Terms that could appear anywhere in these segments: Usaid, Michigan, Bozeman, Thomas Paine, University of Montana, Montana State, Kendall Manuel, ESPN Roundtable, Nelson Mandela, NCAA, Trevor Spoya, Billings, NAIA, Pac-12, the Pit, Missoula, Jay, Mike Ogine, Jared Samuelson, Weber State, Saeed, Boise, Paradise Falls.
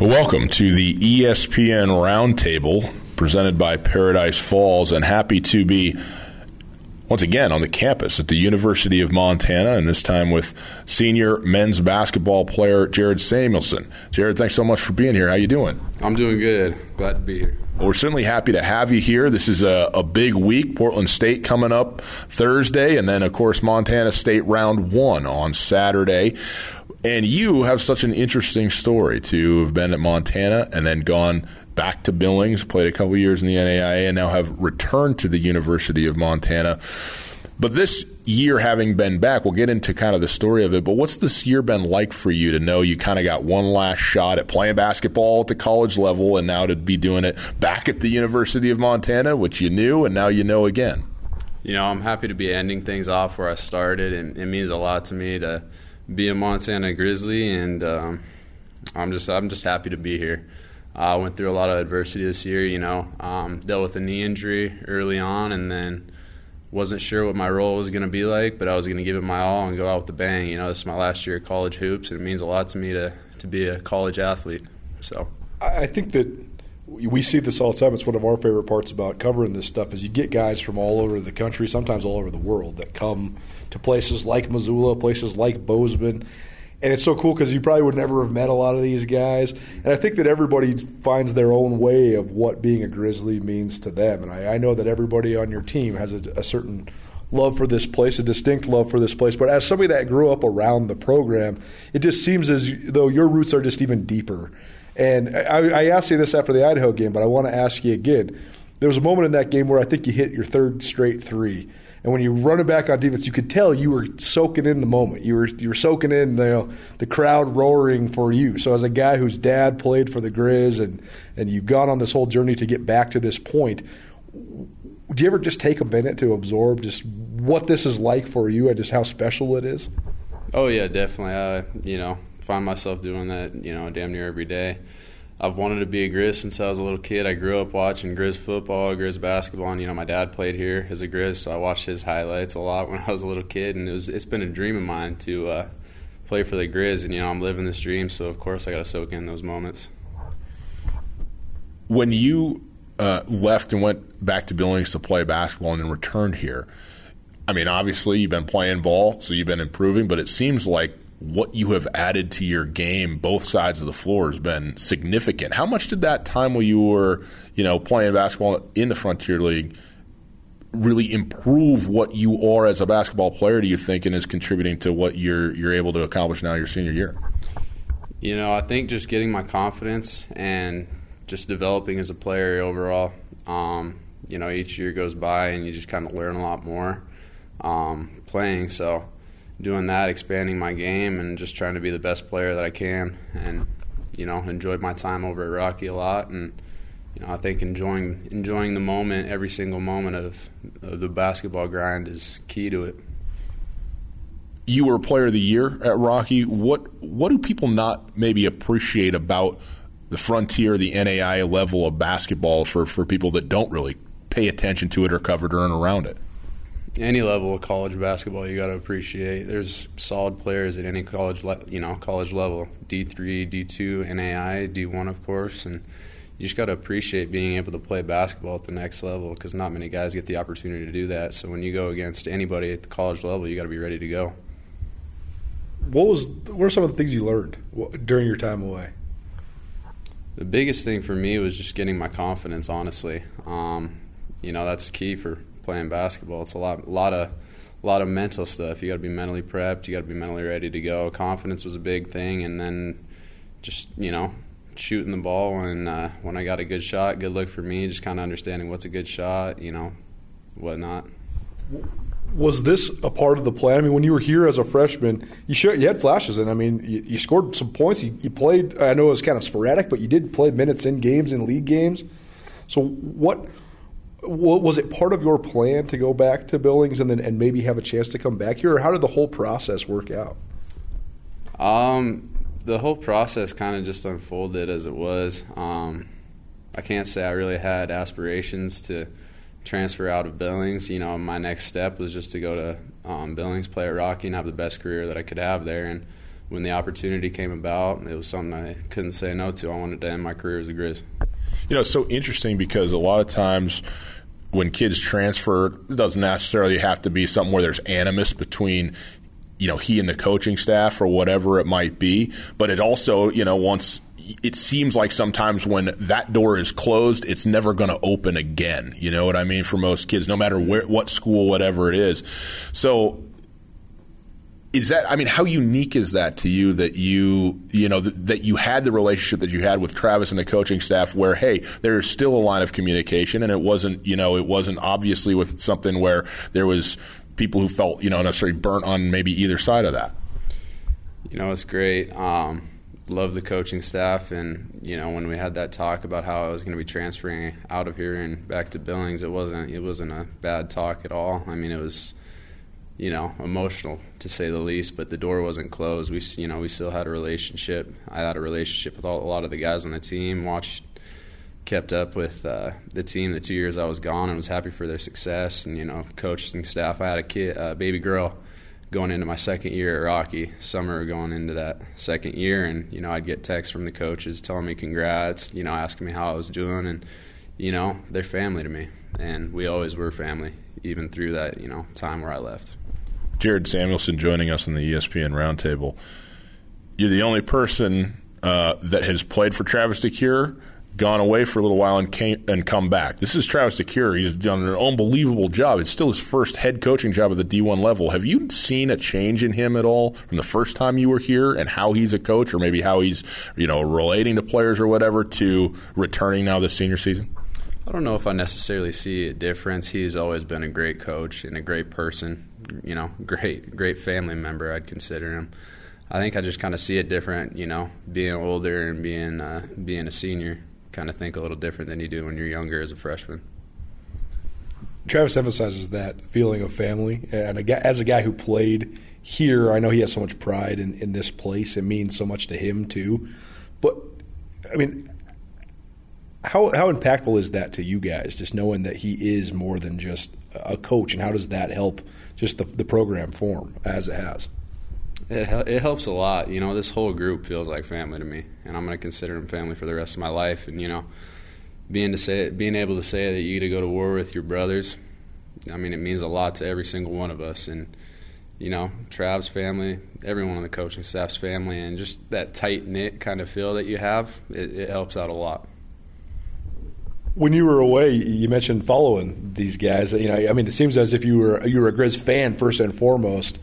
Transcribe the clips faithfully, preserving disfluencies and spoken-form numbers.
Well, welcome to the E S P N Roundtable presented by Paradise Falls, and happy to be once again on the campus at the University of Montana, and this time with senior men's basketball player Jared Samuelson. Jared, thanks so much for being here. How you doing? I'm doing good. Glad to be here. Well, we're certainly happy to have you here. This is a, a big week. Portland State coming up Thursday, and then, of course, Montana State round one on Saturday. And you have such an interesting story to have been at Montana and then gone back to Billings, played a couple years in the N A I A, and now have returned to the University of Montana. But this year, having been back, we'll get into kind of the story of it, but what's this year been like for you to know you kind of got one last shot at playing basketball at the college level and now to be doing it back at the University of Montana, which you knew and now you know again? You know, I'm happy to be ending things off where I started, and it means a lot to me to – be a Montana Grizzly, and um, I'm just I'm just happy to be here. I uh, went through a lot of adversity this year, you know, um, dealt with a knee injury early on, and then wasn't sure what my role was going to be like, but I was going to give it my all and go out with a bang. You know, this is my last year at college hoops, and it means a lot to me to, to be a college athlete. So I think that we see this all the time. It's one of our favorite parts about covering this stuff is you get guys from all over the country, sometimes all over the world, that come to places like Missoula, places like Bozeman. And it's so cool because you probably would never have met a lot of these guys. And I think that everybody finds their own way of what being a Grizzly means to them. And I, I know that everybody on your team has a, a certain love for this place, a distinct love for this place. But as somebody that grew up around the program, it just seems as though your roots are just even deeper. And I, I asked you this after the Idaho game, but I want to ask you again. There was a moment in that game where I think you hit your third straight three. And when you run it back on defense, you could tell you were soaking in the moment. You were you were soaking in the, you know, the crowd roaring for you. So as a guy whose dad played for the Grizz and, and you've gone on this whole journey to get back to this point, do you ever just take a minute to absorb just what this is like for you and just how special it is? Oh, yeah, definitely. Uh, you know, find myself doing that, you know, damn near every day. I've wanted to be a Grizz since I was a little kid. I grew up watching Grizz football, Grizz basketball, and, you know, my dad played here as a Grizz, so I watched his highlights a lot when I was a little kid, and it was, it's been a dream of mine to uh, play for the Grizz, and, you know, I'm living this dream, so, of course, I got to soak in those moments. When you uh, left and went back to Billings to play basketball and then returned here, I mean, obviously you've been playing ball, so you've been improving, but it seems like what you have added to your game, both sides of the floor, has been significant. How much did that time when you were, you know, playing basketball in the Frontier League really improve what you are as a basketball player, do you think, and is contributing to what you're you're able to accomplish now your senior year? You know, I think just getting my confidence and just developing as a player overall. Um, you know, each year goes by and you just kind of learn a lot more um, playing, so doing that, expanding my game, and just trying to be the best player that I can. And, you know, enjoyed my time over at Rocky a lot. And, you know, I think enjoying enjoying the moment, every single moment of, of the basketball grind is key to it. You were Player of the Year at Rocky. What, what do people not maybe appreciate about the Frontier, the N A I A level of basketball for, for people that don't really pay attention to it or cover it or earn around it? Any level of college basketball, you got to appreciate. There's solid players at any college, le- you know, college level. D three, D two, N A I A, D one, of course, and you just got to appreciate being able to play basketball at the next level because not many guys get the opportunity to do that. So when you go against anybody at the college level, you got to be ready to go. What was? What are some of the things you learned during your time away? The biggest thing for me was just getting my confidence. Honestly, um, you know, that's key for playing basketball. It's a lot, a lot of, a lot of mental stuff. You got to be mentally prepped. You got to be mentally ready to go. Confidence was a big thing, and then just, you know, shooting the ball. And uh, when I got a good shot, good look for me. Just kind of understanding what's a good shot, you know, whatnot. Was this a part of the plan? I mean, when you were here as a freshman, you showed, you had flashes, and I mean, you, you scored some points. You, you played. I know it was kind of sporadic, but you did play minutes in games, in league games. So what? Was it part of your plan to go back to Billings and then and maybe have a chance to come back here? Or how did the whole process work out? Um, the whole process kind of just unfolded as it was. Um, I can't say I really had aspirations to transfer out of Billings. You know, my next step was just to go to um, Billings, play at Rocky, and have the best career that I could have there. And when the opportunity came about, it was something I couldn't say no to. I wanted to end my career as a Grizz. You know, it's so interesting because a lot of times when kids transfer, it doesn't necessarily have to be something where there's animus between – you know, he and the coaching staff or whatever it might be. But it also, you know, once it seems like sometimes when that door is closed, it's never going to open again. You know what I mean? For most kids, no matter where, what school, whatever it is. So is that, I mean, how unique is that to you that you, you know, th- that you had the relationship that you had with Travis and the coaching staff where, hey, there's still a line of communication, and it wasn't, you know, it wasn't obviously with something where there was people who felt, you know, necessarily burnt on maybe either side of that? You know, it's great. Um, love the coaching staff. And, you know, when we had that talk about how I was going to be transferring out of here and back to Billings, it wasn't it wasn't a bad talk at all. I mean, it was, you know, emotional to say the least, but the door wasn't closed. We, you know, we still had a relationship. I had a relationship with all, a lot of the guys on the team, watched, kept up with uh, the team the two years I was gone, and was happy for their success. And, you know, coaching staff, I had a kid, a baby girl going into my second year at Rocky, summer going into that second year. And, you know, I'd get texts from the coaches telling me congrats, you know, asking me how I was doing. And, you know, they're family to me. And we always were family, even through that, you know, time where I left. Jared Samuelson joining us in the E S P N Roundtable. You're the only person uh, that has played for Travis DeCuire, gone away for a little while and came and come back. This is Travis DeCuire. He's done an unbelievable job. It's still his first head coaching job at the D one level. Have you seen a change in him at all from the first time you were here and how he's a coach, or maybe how he's, you know, relating to players or whatever, to returning now this senior season? I don't know if I necessarily see a difference. He's always been a great coach and a great person, you know, great, great family member, I'd consider him. I think I just kind of see it different, you know, being older and being uh, being a senior. Kind of think a little different than you do when you're younger as a freshman. Travis emphasizes that feeling of family, and a guy, as a guy who played here, I know he has so much pride in, in this place. It means so much to him too. But I mean, how how impactful is that to you guys? Just knowing that he is more than just a coach, and how does that help just the, the program form as it has? It, it helps a lot. You know, this whole group feels like family to me, and I'm going to consider them family for the rest of my life. And, you know, being to say, being able to say that you get to go to war with your brothers, I mean, it means a lot to every single one of us. And, you know, Trav's family, everyone on the coaching staff's family, and just that tight-knit kind of feel that you have, it, it helps out a lot. When you were away, you mentioned following these guys. You know, I mean, it seems as if you were you were a Grizz fan first and foremost.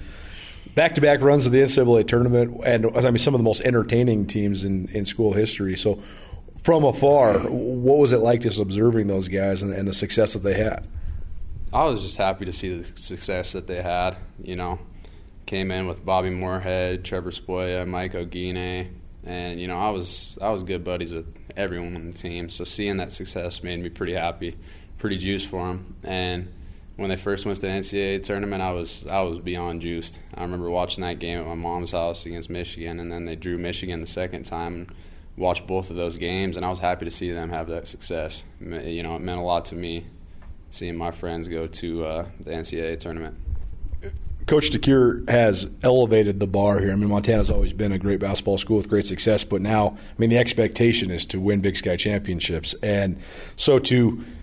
Back-to-back runs of the N C double A tournament, and I mean some of the most entertaining teams in, in school history. So, from afar, what was it like just observing those guys and, and the success that they had? I was just happy to see the success that they had. You know, came in with Bobby Moorhead, Trevor Spoya, Mike Ogine, and you know I was I was good buddies with everyone on the team. So seeing that success made me pretty happy, pretty juiced for them. And when they first went to the N C double A tournament, I was I was beyond juiced. I remember watching that game at my mom's house against Michigan, and then they drew Michigan the second time, and watched both of those games, and I was happy to see them have that success. You know, it meant a lot to me seeing my friends go to uh, the N C double A tournament. Coach DeCuire has elevated the bar here. I mean, Montana's always been a great basketball school with great success, but now, I mean, the expectation is to win Big Sky championships, and so to –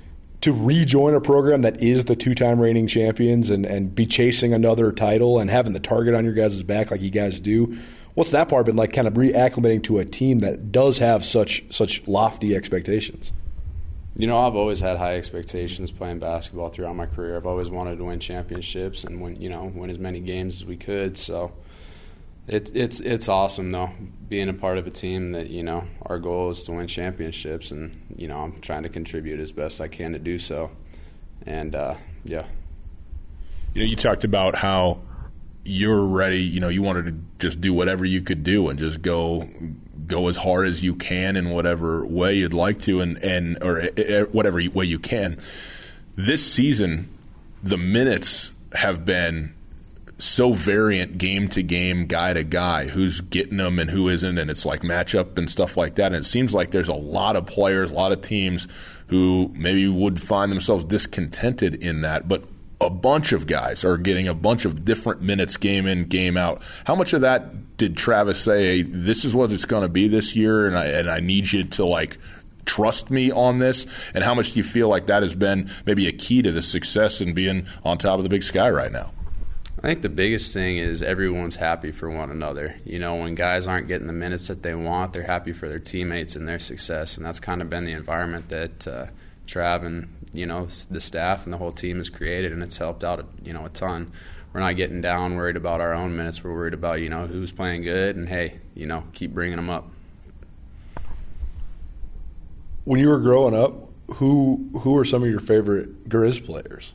to rejoin a program that is the two-time reigning champions and, and be chasing another title and having the target on your guys' back like you guys do, what's that part been like, kind of reacclimating to a team that does have such such lofty expectations? You know, I've always had high expectations playing basketball throughout my career. I've always wanted to win championships and win, you know, win as many games as we could. So it, it's it's awesome, though, being a part of a team that, you know, our goal is to win championships, and, you know, I'm trying to contribute as best I can to do so. And, uh, yeah. You know, you talked about how you were ready, you know, you wanted to just do whatever you could do and just go go as hard as you can in whatever way you'd like to and, and or whatever way you can. This season, the minutes have been so variant game to game, guy to guy, who's getting them and who isn't, and it's like matchup and stuff like that. And it seems like there's a lot of players, a lot of teams who maybe would find themselves discontented in that, but a bunch of guys are getting a bunch of different minutes game in, game out. How much of that did Travis say, hey, this is what it's going to be this year, and I and I need you to, like, trust me on this? And how much do you feel like that has been maybe a key to the success in being on top of the Big Sky right now? I think the biggest thing is everyone's happy for one another. You know, when guys aren't getting the minutes that they want, they're happy for their teammates and their success, and that's kind of been the environment that uh, Trav and, you know, the staff and the whole team has created, and it's helped out, you know, a ton. We're not getting down worried about our own minutes. We're worried about, you know, who's playing good, and, hey, you know, keep bringing them up. When you were growing up, who who are some of your favorite Grizz players?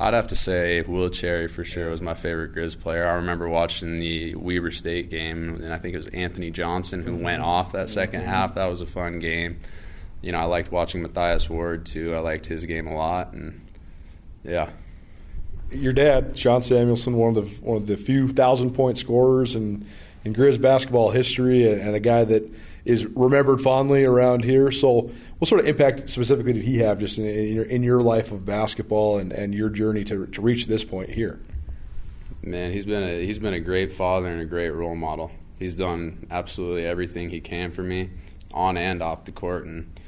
I'd have to say Will Cherry for sure was my favorite Grizz player. I remember watching the Weber State game, and I think it was Anthony Johnson who went off that second half. That was a fun game. You know, I liked watching Matthias Ward too. I liked his game a lot, and yeah. Your dad, Sean Samuelson, one of the one of the few thousand point scorers in, in Grizz basketball history, and a guy that is remembered fondly around here. So what sort of impact specifically did he have just in, in, your, in your life of basketball and, and your journey to to reach this point here? Man, he's been a, he's been a great father and a great role model. He's done absolutely everything he can for me on and off the court, and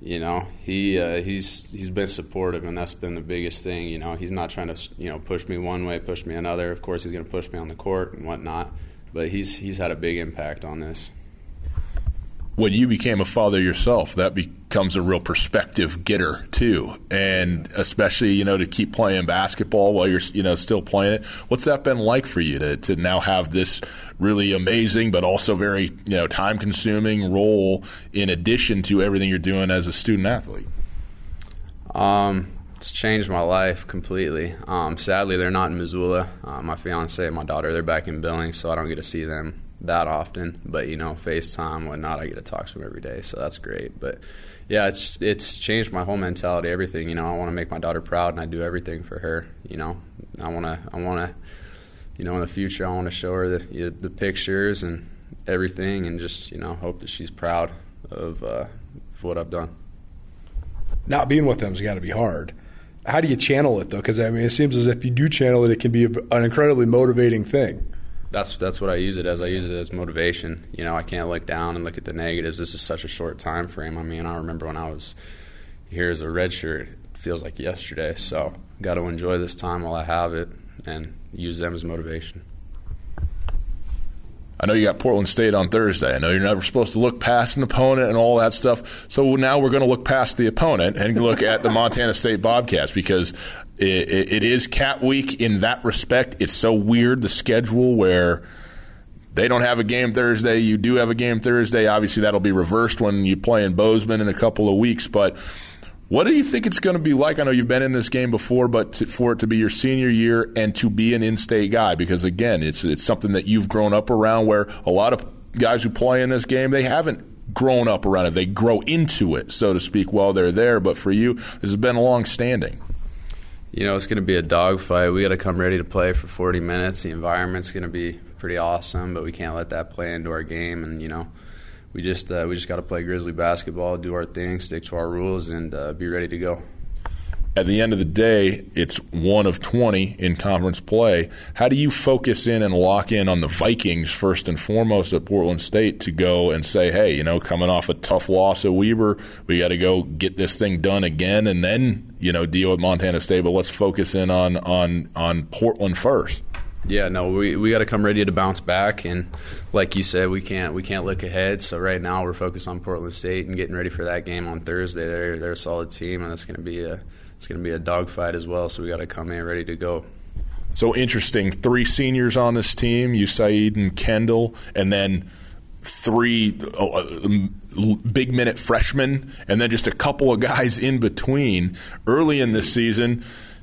you know he uh, he's he's been supportive, and that's been the biggest thing. You know, he's not trying to you know push me one way, push me another. Of course, he's going to push me on the court and whatnot, but he's he's had a big impact on this. When you became a father yourself, that becomes a real perspective getter too, and especially you know to keep playing basketball while you're you know still playing it. What's that been like for you to to now have this really amazing but also very you know time consuming role in addition to everything you're doing as a student athlete? Um, it's changed my life completely. Um, sadly, they're not in Missoula. Uh, my fiance and my daughter, they're back in Billings, so I don't get to see them that often, but you know FaceTime, whatnot, I get to talk to him every day, so that's great. But yeah, it's it's changed my whole mentality, everything. you know I want to make my daughter proud, and I do everything for her. you know I want to I want to you know in the future I want to show her the the pictures and everything, and just you know hope that she's proud of, uh, of what I've done. Not being with them's got to be hard. How do you channel it though? Because I mean, it seems as if you do channel it, it can be an incredibly motivating thing. That's that's what I use it as. I use it as motivation. You know, I can't look down and look at the negatives. This is such a short time frame. I mean, I remember when I was here as a redshirt, it feels like yesterday. So got to enjoy this time while I have it and use them as motivation. I know you got Portland State on Thursday. I know you're never supposed to look past an opponent and all that stuff. So now we're going to look past the opponent and look at the Montana State Bobcats, because – It, it, it is Cat Week in that respect. It's so weird, the schedule, where they don't have a game Thursday. You do have a game Thursday. Obviously, that'll be reversed when you play in Bozeman in a couple of weeks. But what do you think it's going to be like? I know you've been in this game before, but to, for it to be your senior year and to be an in-state guy, because, again, it's it's something that you've grown up around, where a lot of guys who play in this game, they haven't grown up around it. They grow into it, so to speak, while they're there. But for you, this has been a long-standing. You know, it's going to be a dogfight. We got to come ready to play for forty minutes. The environment's going to be pretty awesome, but we can't let that play into our game. And you know, we just uh, we just got to play Grizzly basketball, do our thing, stick to our rules, and uh, be ready to go. At the end of the day, it's one of twenty in conference play. How do you focus in and lock in on the Vikings first and foremost at Portland State to go and say, hey, you know, coming off a tough loss at Weber, we got to go get this thing done again, and then, you know, deal with Montana State, but let's focus in on on, on Portland first? Yeah, no, we we got to come ready to bounce back, and like you said, we can't we can't look ahead. So right now we're focused on Portland State and getting ready for that game on Thursday. They're they're a solid team, and that's going to be a it's going to be a dogfight as well. So we got to come in ready to go. So interesting. Three seniors on this team: Usaid and Kendall, and then three oh, big minute freshmen, and then just a couple of guys in between. Early in this season,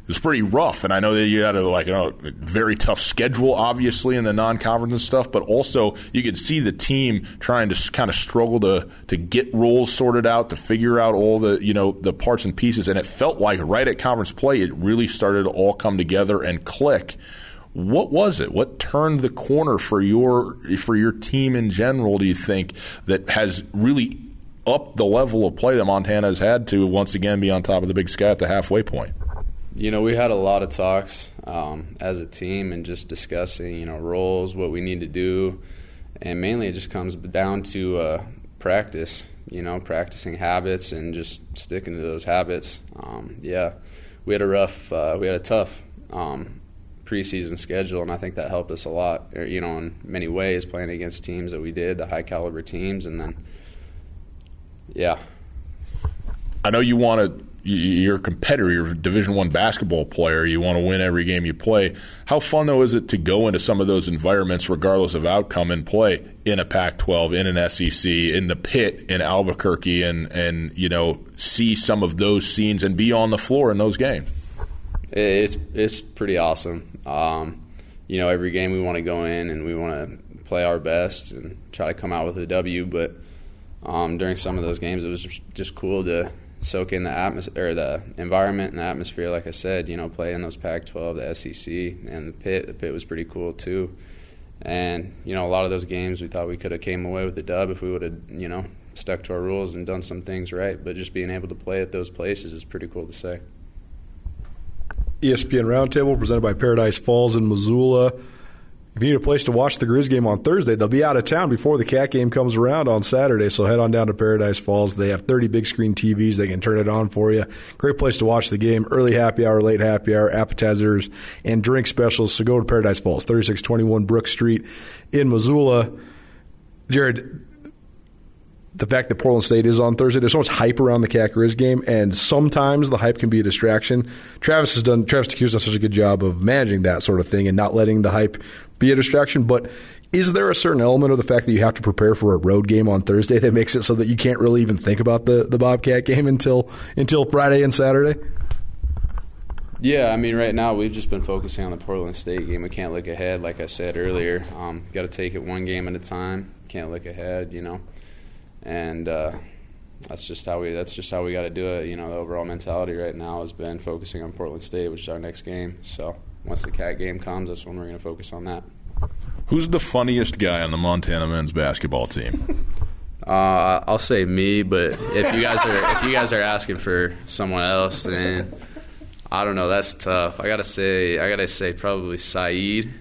it was pretty rough, and I know that you had a like you know, very tough schedule, obviously, in the non-conference and stuff, but also you could see the team trying to kind of struggle to to get roles sorted out, to figure out all the you know the parts and pieces, and it felt like right at conference play it really started to all come together and click. What was it? What turned the corner for your for your team in general, do you think, that has really upped the level of play that Montana has had to once again be on top of the Big Sky at the halfway point? you know, we had a lot of talks um, as a team and just discussing, you know, roles, what we need to do. And mainly it just comes down to uh, practice, you know, practicing habits and just sticking to those habits. Um, yeah, we had a rough, uh, we had a tough um, preseason schedule, and I think that helped us a lot, you know, in many ways, playing against teams that we did, the high-caliber teams. And then, yeah. I know you want to – you're a competitor, you're a Division I basketball player, you want to win every game you play. How fun, though, is it to go into some of those environments, regardless of outcome, and play in a Pac twelve, in an S E C, in the Pit, in Albuquerque, and, and you know, see some of those scenes and be on the floor in those games? It's it's pretty awesome. Um, you know, every game we want to go in and we want to play our best and try to come out with a W, but um, during some of those games it was just cool to soak in the atmosphere, or the environment and the atmosphere. Like I said, you know, play in those Pac twelve, the S E C, and the Pit. The Pit was pretty cool too. And you know, a lot of those games we thought we could have came away with the dub if we would have, you know, stuck to our rules and done some things right. But just being able to play at those places is pretty cool to say. E S P N Roundtable presented by Paradise Falls in Missoula. If you need a place to watch the Grizz game on Thursday, they'll be out of town before the Cat game comes around on Saturday, so head on down to Paradise Falls. They have thirty big screen T Vs. They can turn it on for you. Great place to watch the game. Early happy hour, late happy hour, appetizers, and drink specials. So go to Paradise Falls, thirty-six twenty-one Brook Street in Missoula. Jared, the fact that Portland State is on Thursday, there's so much hype around the Cat Grizz game, and sometimes the hype can be a distraction. Travis has done, Travis DeCuire has done such a good job of managing that sort of thing and not letting the hype be a distraction. But is there a certain element of the fact that you have to prepare for a road game on Thursday that makes it so that you can't really even think about the, the Bobcat game until until Friday and Saturday? Yeah, I mean, right now we've just been focusing on the Portland State game. We can't look ahead, like I said earlier. Um, got to take it one game at a time. Can't look ahead, you know. And uh, that's just how we that's just how we got to do it. You know, the overall mentality right now has been focusing on Portland State, which is our next game. So once the Cat game comes, that's when we're going to focus on that. Who's the funniest guy on the Montana men's basketball team? Uh, I'll say me, but if you guys are if you guys are asking for someone else, then I don't know. That's tough. I gotta say I gotta say probably Saeed.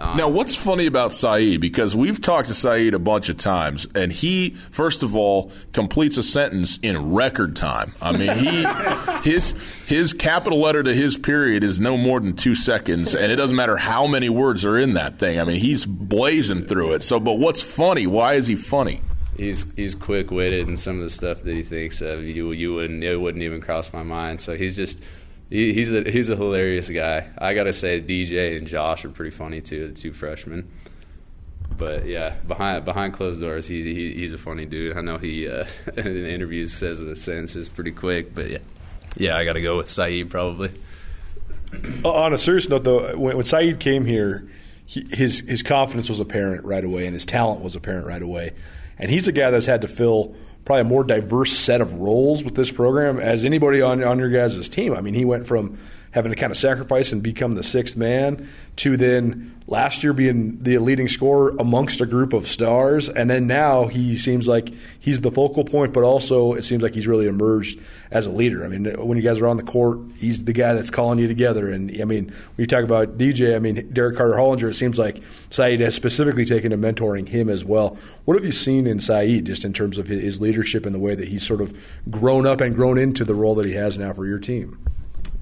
Now, what's funny about Saeed, because we've talked to Saeed a bunch of times, and he, first of all, completes a sentence in record time. I mean, he his his capital letter to his period is no more than two seconds, and it doesn't matter how many words are in that thing. I mean, he's blazing through it. So, but what's funny? Why is he funny? He's he's quick-witted, and some of the stuff that he thinks of, you you wouldn't it wouldn't even cross my mind. So he's just. He's a he's a hilarious guy. I gotta say, D J and Josh are pretty funny too, the two freshmen. But yeah, behind behind closed doors, he, he he's a funny dude. I know he uh, in the interviews says the sentences pretty quick, but yeah, yeah, I gotta go with Saeed probably. On a serious note, though, when, when Saeed came here, he, his his confidence was apparent right away, and his talent was apparent right away, and he's a guy that's had to fill probably a more diverse set of roles with this program as anybody on, on your guys' team. I mean, he went from having to kind of sacrifice and become the sixth man to then last year being the leading scorer amongst a group of stars. And then now he seems like he's the focal point, but also it seems like he's really emerged as a leader. I mean, when you guys are on the court, he's the guy that's calling you together. And, I mean, when you talk about D J, I mean, Derek Carter Hollinger, it seems like Saeed has specifically taken to mentoring him as well. What have you seen in Saeed just in terms of his leadership and the way that he's sort of grown up and grown into the role that he has now for your team?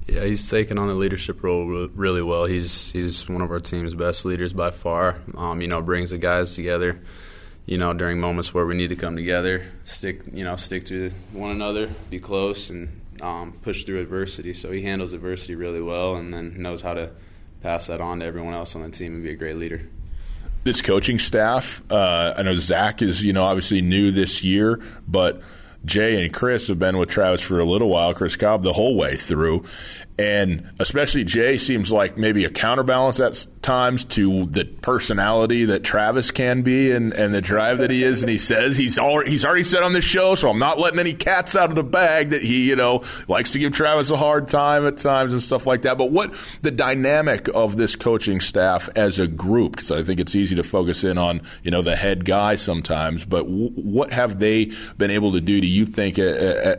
Yeah, he's taken on the leadership role really well. He's he's one of our team's best leaders by far. Um, you know, brings the guys together, you know, during moments where we need to come together, stick, you know, stick to one another, be close, and um, push through adversity. So he handles adversity really well and then knows how to pass that on to everyone else on the team and be a great leader. This coaching staff, uh, I know Zach is, you know, obviously new this year, but Jay and Chris have been with Travis for a little while, Chris Cobb, the whole way through. And especially Jay seems like maybe a counterbalance at times to the personality that Travis can be and, and the drive that he is. And he says he's already, he's already said on this show, so I'm not letting any cats out of the bag, that he, you know, likes to give Travis a hard time at times and stuff like that. But what the dynamic of this coaching staff as a group, because I think it's easy to focus in on, you know, the head guy sometimes, but w- what have they been able to do, do you think, a,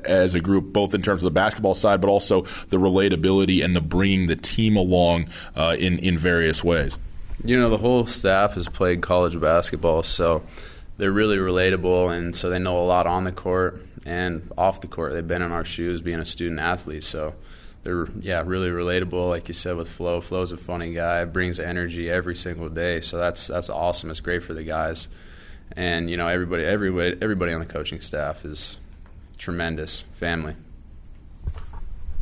a, as a group, both in terms of the basketball side but also the relatability accountability and the bringing the team along uh, in, in various ways? You know, the whole staff has played college basketball, so they're really relatable, and so they know a lot on the court and off the court. They've been in our shoes being a student athlete, so they're, yeah, really relatable. Like you said, with Flo, Flo's a funny guy, brings energy every single day, so that's that's awesome. It's great for the guys. And, you know, everybody, everybody, everybody on the coaching staff is tremendous family.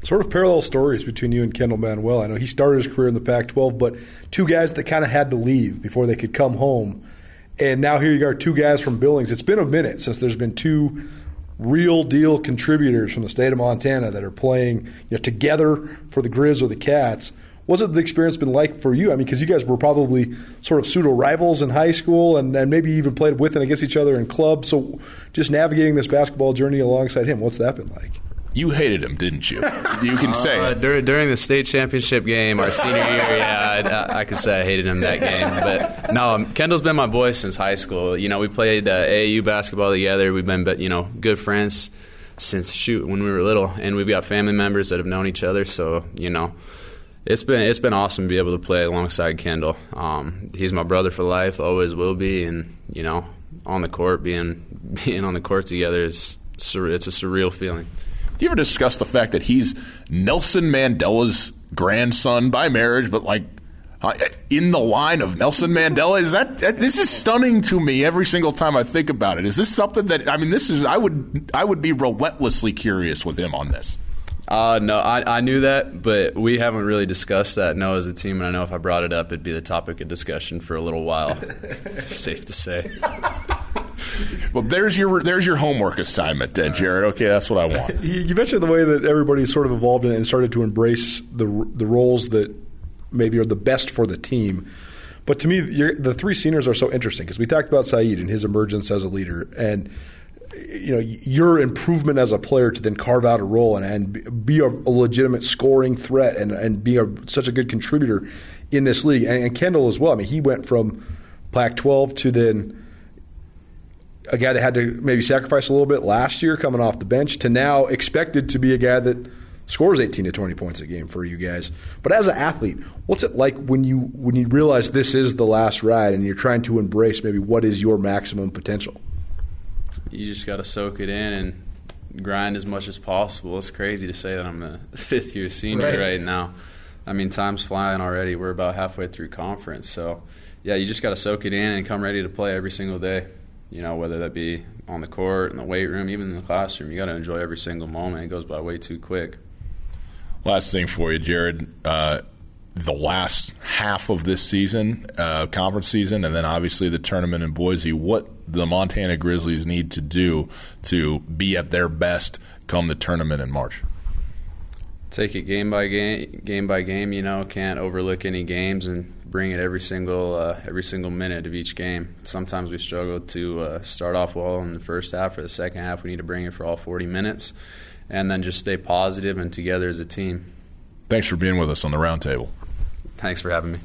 Sort of parallel stories between you and Kendall Manuel. I know he started his career in the Pac twelve, but two guys that kind of had to leave before they could come home. And now here you are, two guys from Billings. It's been a minute since there's been two real deal contributors from the state of Montana that are playing, you know, together for the Grizz or the Cats. What's the experience been like for you? I mean, because you guys were probably sort of pseudo-rivals in high school and, and maybe even played with and against each other in clubs. So just navigating this basketball journey alongside him, what's that been like? You hated him, didn't you? You can uh, say uh, during, during the state championship game, our senior year, yeah, I, I could say I hated him that game. But no, Kendall's been my boy since high school. You know, we played uh, A A U basketball together. We've been, you know, good friends since, shoot, when we were little. And we've got family members that have known each other. So, you know, it's been it's been awesome to be able to play alongside Kendall. Um, he's my brother for life, always will be, and you know, on the court, being being on the court together is sur- it's a surreal feeling. Have you ever discussed the fact that he's Nelson Mandela's grandson by marriage, but like in the line of Nelson Mandela? Is that, this is stunning to me every single time I think about it. Is this something that, I mean, this is I would I would be relentlessly curious with him on this. Uh, no, I, I knew that, but we haven't really discussed that, no, as a team, and I know if I brought it up, it'd be the topic of discussion for a little while, safe to say. Well, there's your there's your homework assignment then, Jared. Okay, that's what I want. You mentioned the way that everybody's sort of evolved and started to embrace the the roles that maybe are the best for the team. But to me, you're, the three seniors are so interesting because we talked about Saeed and his emergence as a leader, and you know, your improvement as a player to then carve out a role and, and be a, a legitimate scoring threat and, and be a, such a good contributor in this league. And, and Kendall as well. I mean, he went from Pac twelve to then a guy that had to maybe sacrifice a little bit last year coming off the bench to now expected to be a guy that scores eighteen to twenty points a game for you guys. But as an athlete, what's it like when you when you realize this is the last ride and you're trying to embrace maybe what is your maximum potential? You just got to soak it in and grind as much as possible. It's crazy to say that I'm a fifth-year senior right. right now. I mean, time's flying already. We're about halfway through conference. So, yeah, you just got to soak it in and come ready to play every single day, you know, whether that be on the court, in the weight room, even in the classroom. You got to enjoy every single moment. It goes by way too quick. Last thing for you, Jared. Uh, the last half of this season, uh, conference season, and then obviously the tournament in Boise, what the Montana Grizzlies need to do to be at their best come the tournament in March? Take it game by game, game by game. You know, can't overlook any games and bring it every single uh, every single minute of each game. Sometimes we struggle to uh, start off well in the first half or the second half. We need to bring it for all forty minutes, and then just stay positive and together as a team. Thanks for being with us on the Roundtable. Thanks for having me.